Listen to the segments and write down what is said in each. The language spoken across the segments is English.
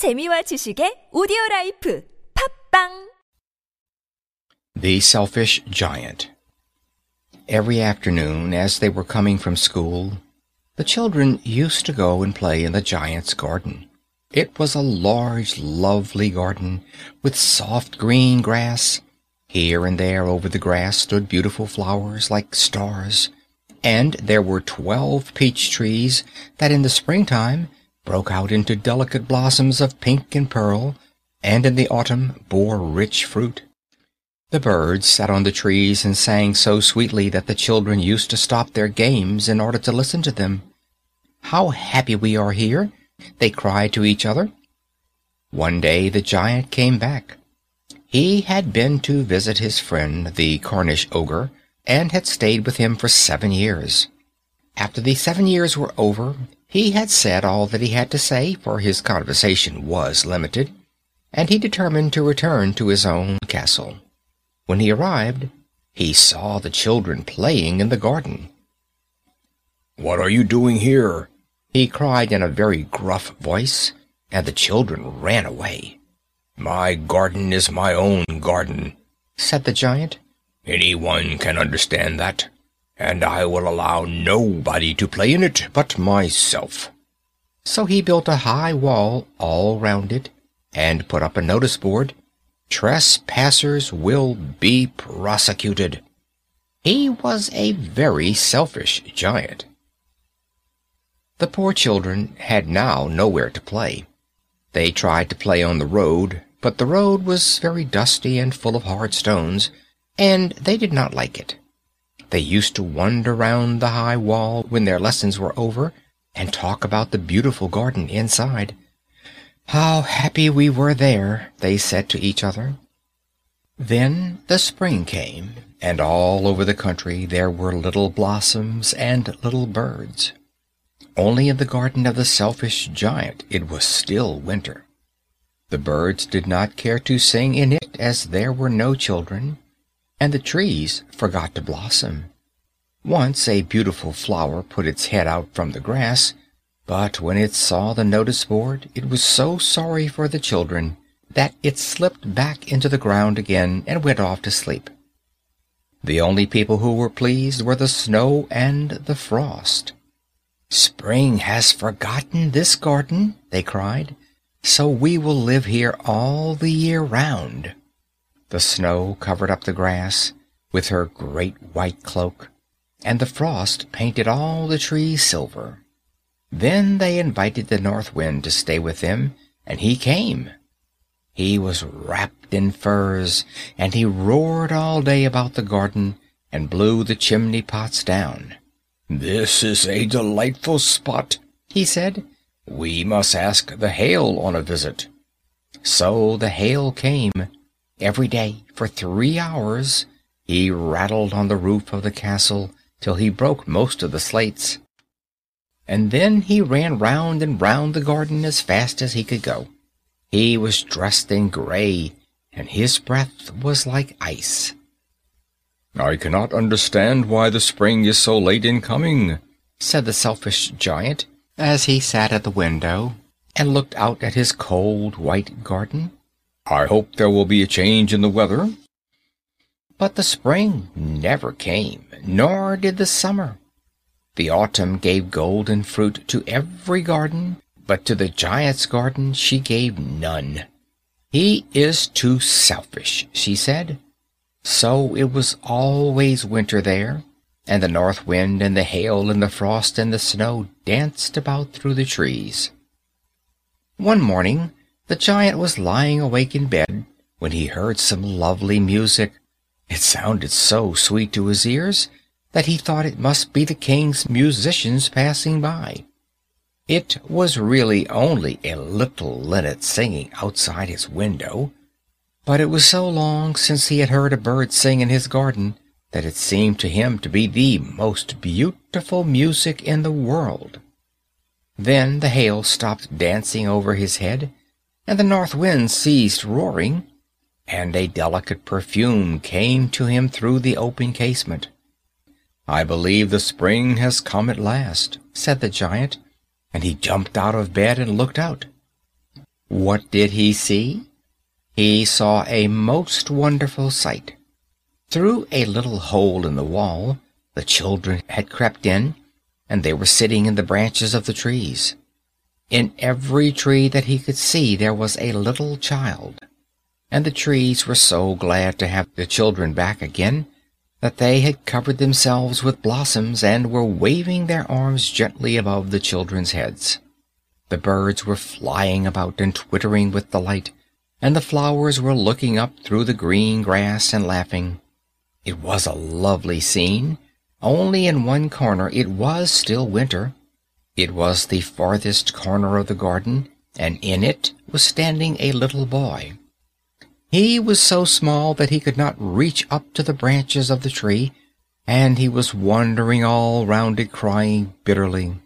재미와 지식의 오디오 라이프 팝빵. The Selfish Giant. Every afternoon as they were coming from school, the children used to go and play in the giant's garden. It was a large, lovely garden with soft green grass. Here and there over the grass stood beautiful flowers like stars, and there were 12 peach trees that in the springtime broke out into delicate blossoms of pink and pearl, and in the autumn bore rich fruit. The birds sat on the trees and sang so sweetly that the children used to stop their games in order to listen to them. "How happy we are here!" they cried to each other. One day the giant came back. He had been to visit his friend, the Cornish ogre, and had stayed with him for 7 years. After the 7 years were over, he had said all that he had to say, for his conversation was limited, and he determined to return to his own castle. When he arrived, he saw the children playing in the garden. "What are you doing here?" he cried in a very gruff voice, and the children ran away. "My garden is my own garden," said the giant. "Anyone can understand that, and I will allow nobody to play in it but myself." So he built a high wall all round it, and put up a notice board, "Trespassers will be prosecuted." He was a very selfish giant. The poor children had now nowhere to play. They tried to play on the road, but the road was very dusty and full of hard stones, and they did not like it. They used to wander round the high wall when their lessons were over, and talk about the beautiful garden inside. "How happy we were there," they said to each other. Then the spring came, and all over the country there were little blossoms and little birds. Only in the garden of the selfish giant it was still winter. The birds did not care to sing in it, as there were no children, and the trees forgot to blossom. Once a beautiful flower put its head out from the grass, but when it saw the notice board, it was so sorry for the children that it slipped back into the ground again and went off to sleep. The only people who were pleased were the snow and the frost. "Spring has forgotten this garden," they cried, "so we will live here all the year round." The snow covered up the grass with her great white cloak, and the frost painted all the trees silver. Then they invited the North Wind to stay with them, and he came. He was wrapped in furs, and he roared all day about the garden and blew the chimney pots down. "This is a delightful spot," he said. "We must ask the Hail on a visit." So the Hail came. Every day for 3 hours he rattled on the roof of the castle till he broke most of the slates, and then he ran round and round the garden as fast as he could go. He was dressed in grey, and his breath was like ice. "I cannot understand why the spring is so late in coming," said the selfish giant, as he sat at the window and looked out at his cold white garden. "I hope there will be a change in the weather." But the spring never came, nor did the summer. The autumn gave golden fruit to every garden, but to the giant's garden she gave none. "He is too selfish," she said. So it was always winter there, and the North Wind and the Hail and the Frost and the Snow danced about through the trees. One morning the giant was lying awake in bed when he heard some lovely music. It sounded so sweet to his ears that he thought it must be the king's musicians passing by. It was really only a little linnet singing outside his window, but it was so long since he had heard a bird sing in his garden that it seemed to him to be the most beautiful music in the world. Then the Hail stopped dancing over his head, and the North Wind ceased roaring, and a delicate perfume came to him through the open casement. "I believe the spring has come at last," said the giant, and he jumped out of bed and looked out. What did he see? He saw a most wonderful sight. Through a little hole in the wall, the children had crept in, and they were sitting in the branches of the trees. In every tree that he could see there was a little child, and the trees were so glad to have the children back again that they had covered themselves with blossoms and were waving their arms gently above the children's heads. The birds were flying about and twittering with delight, and the flowers were looking up through the green grass and laughing. It was a lovely scene. Only in one corner it was still winter. It was the farthest corner of the garden, and in it was standing a little boy. He was so small that he could not reach up to the branches of the tree, and he was wandering all round it, crying bitterly.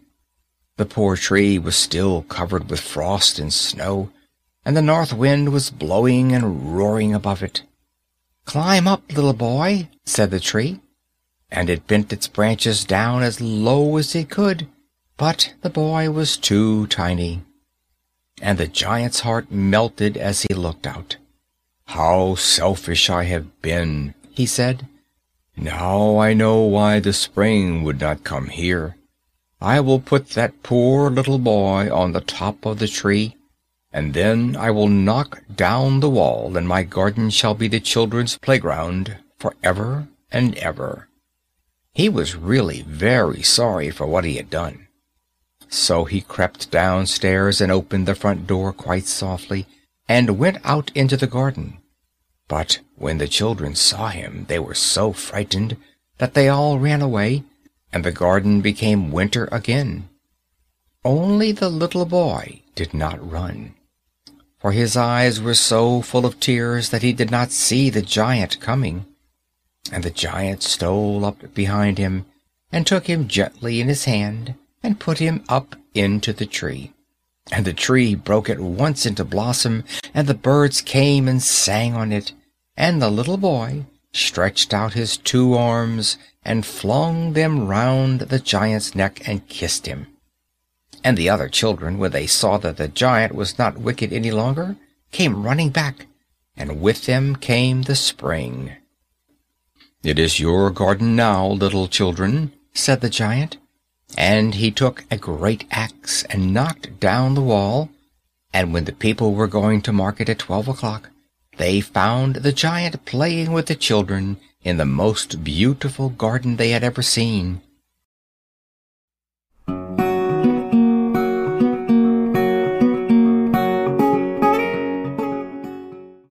The poor tree was still covered with frost and snow, and the north wind was blowing and roaring above it. "Climb up, little boy," said the tree, and it bent its branches down as low as it could, but the boy was too tiny, and the giant's heart melted as he looked out. "How selfish I have been," he said. "Now I know why the spring would not come here. I will put that poor little boy on the top of the tree, and then I will knock down the wall, and my garden shall be the children's playground for ever and ever." He was really very sorry for what he had done. So he crept downstairs and opened the front door quite softly, and went out into the garden. But when the children saw him, they were so frightened that they all ran away, and the garden became winter again. Only the little boy did not run, for his eyes were so full of tears that he did not see the giant coming. And the giant stole up behind him, and took him gently in his hand, and put him up into the tree. And the tree broke at once into blossom, and the birds came and sang on it, and the little boy stretched out his two arms and flung them round the giant's neck and kissed him. And the other children, when they saw that the giant was not wicked any longer, came running back, and with them came the spring. "It is your garden now, little children," said the giant. And he took a great axe and knocked down the wall, and when the people were going to market at 12 o'clock, they found the giant playing with the children in the most beautiful garden they had ever seen,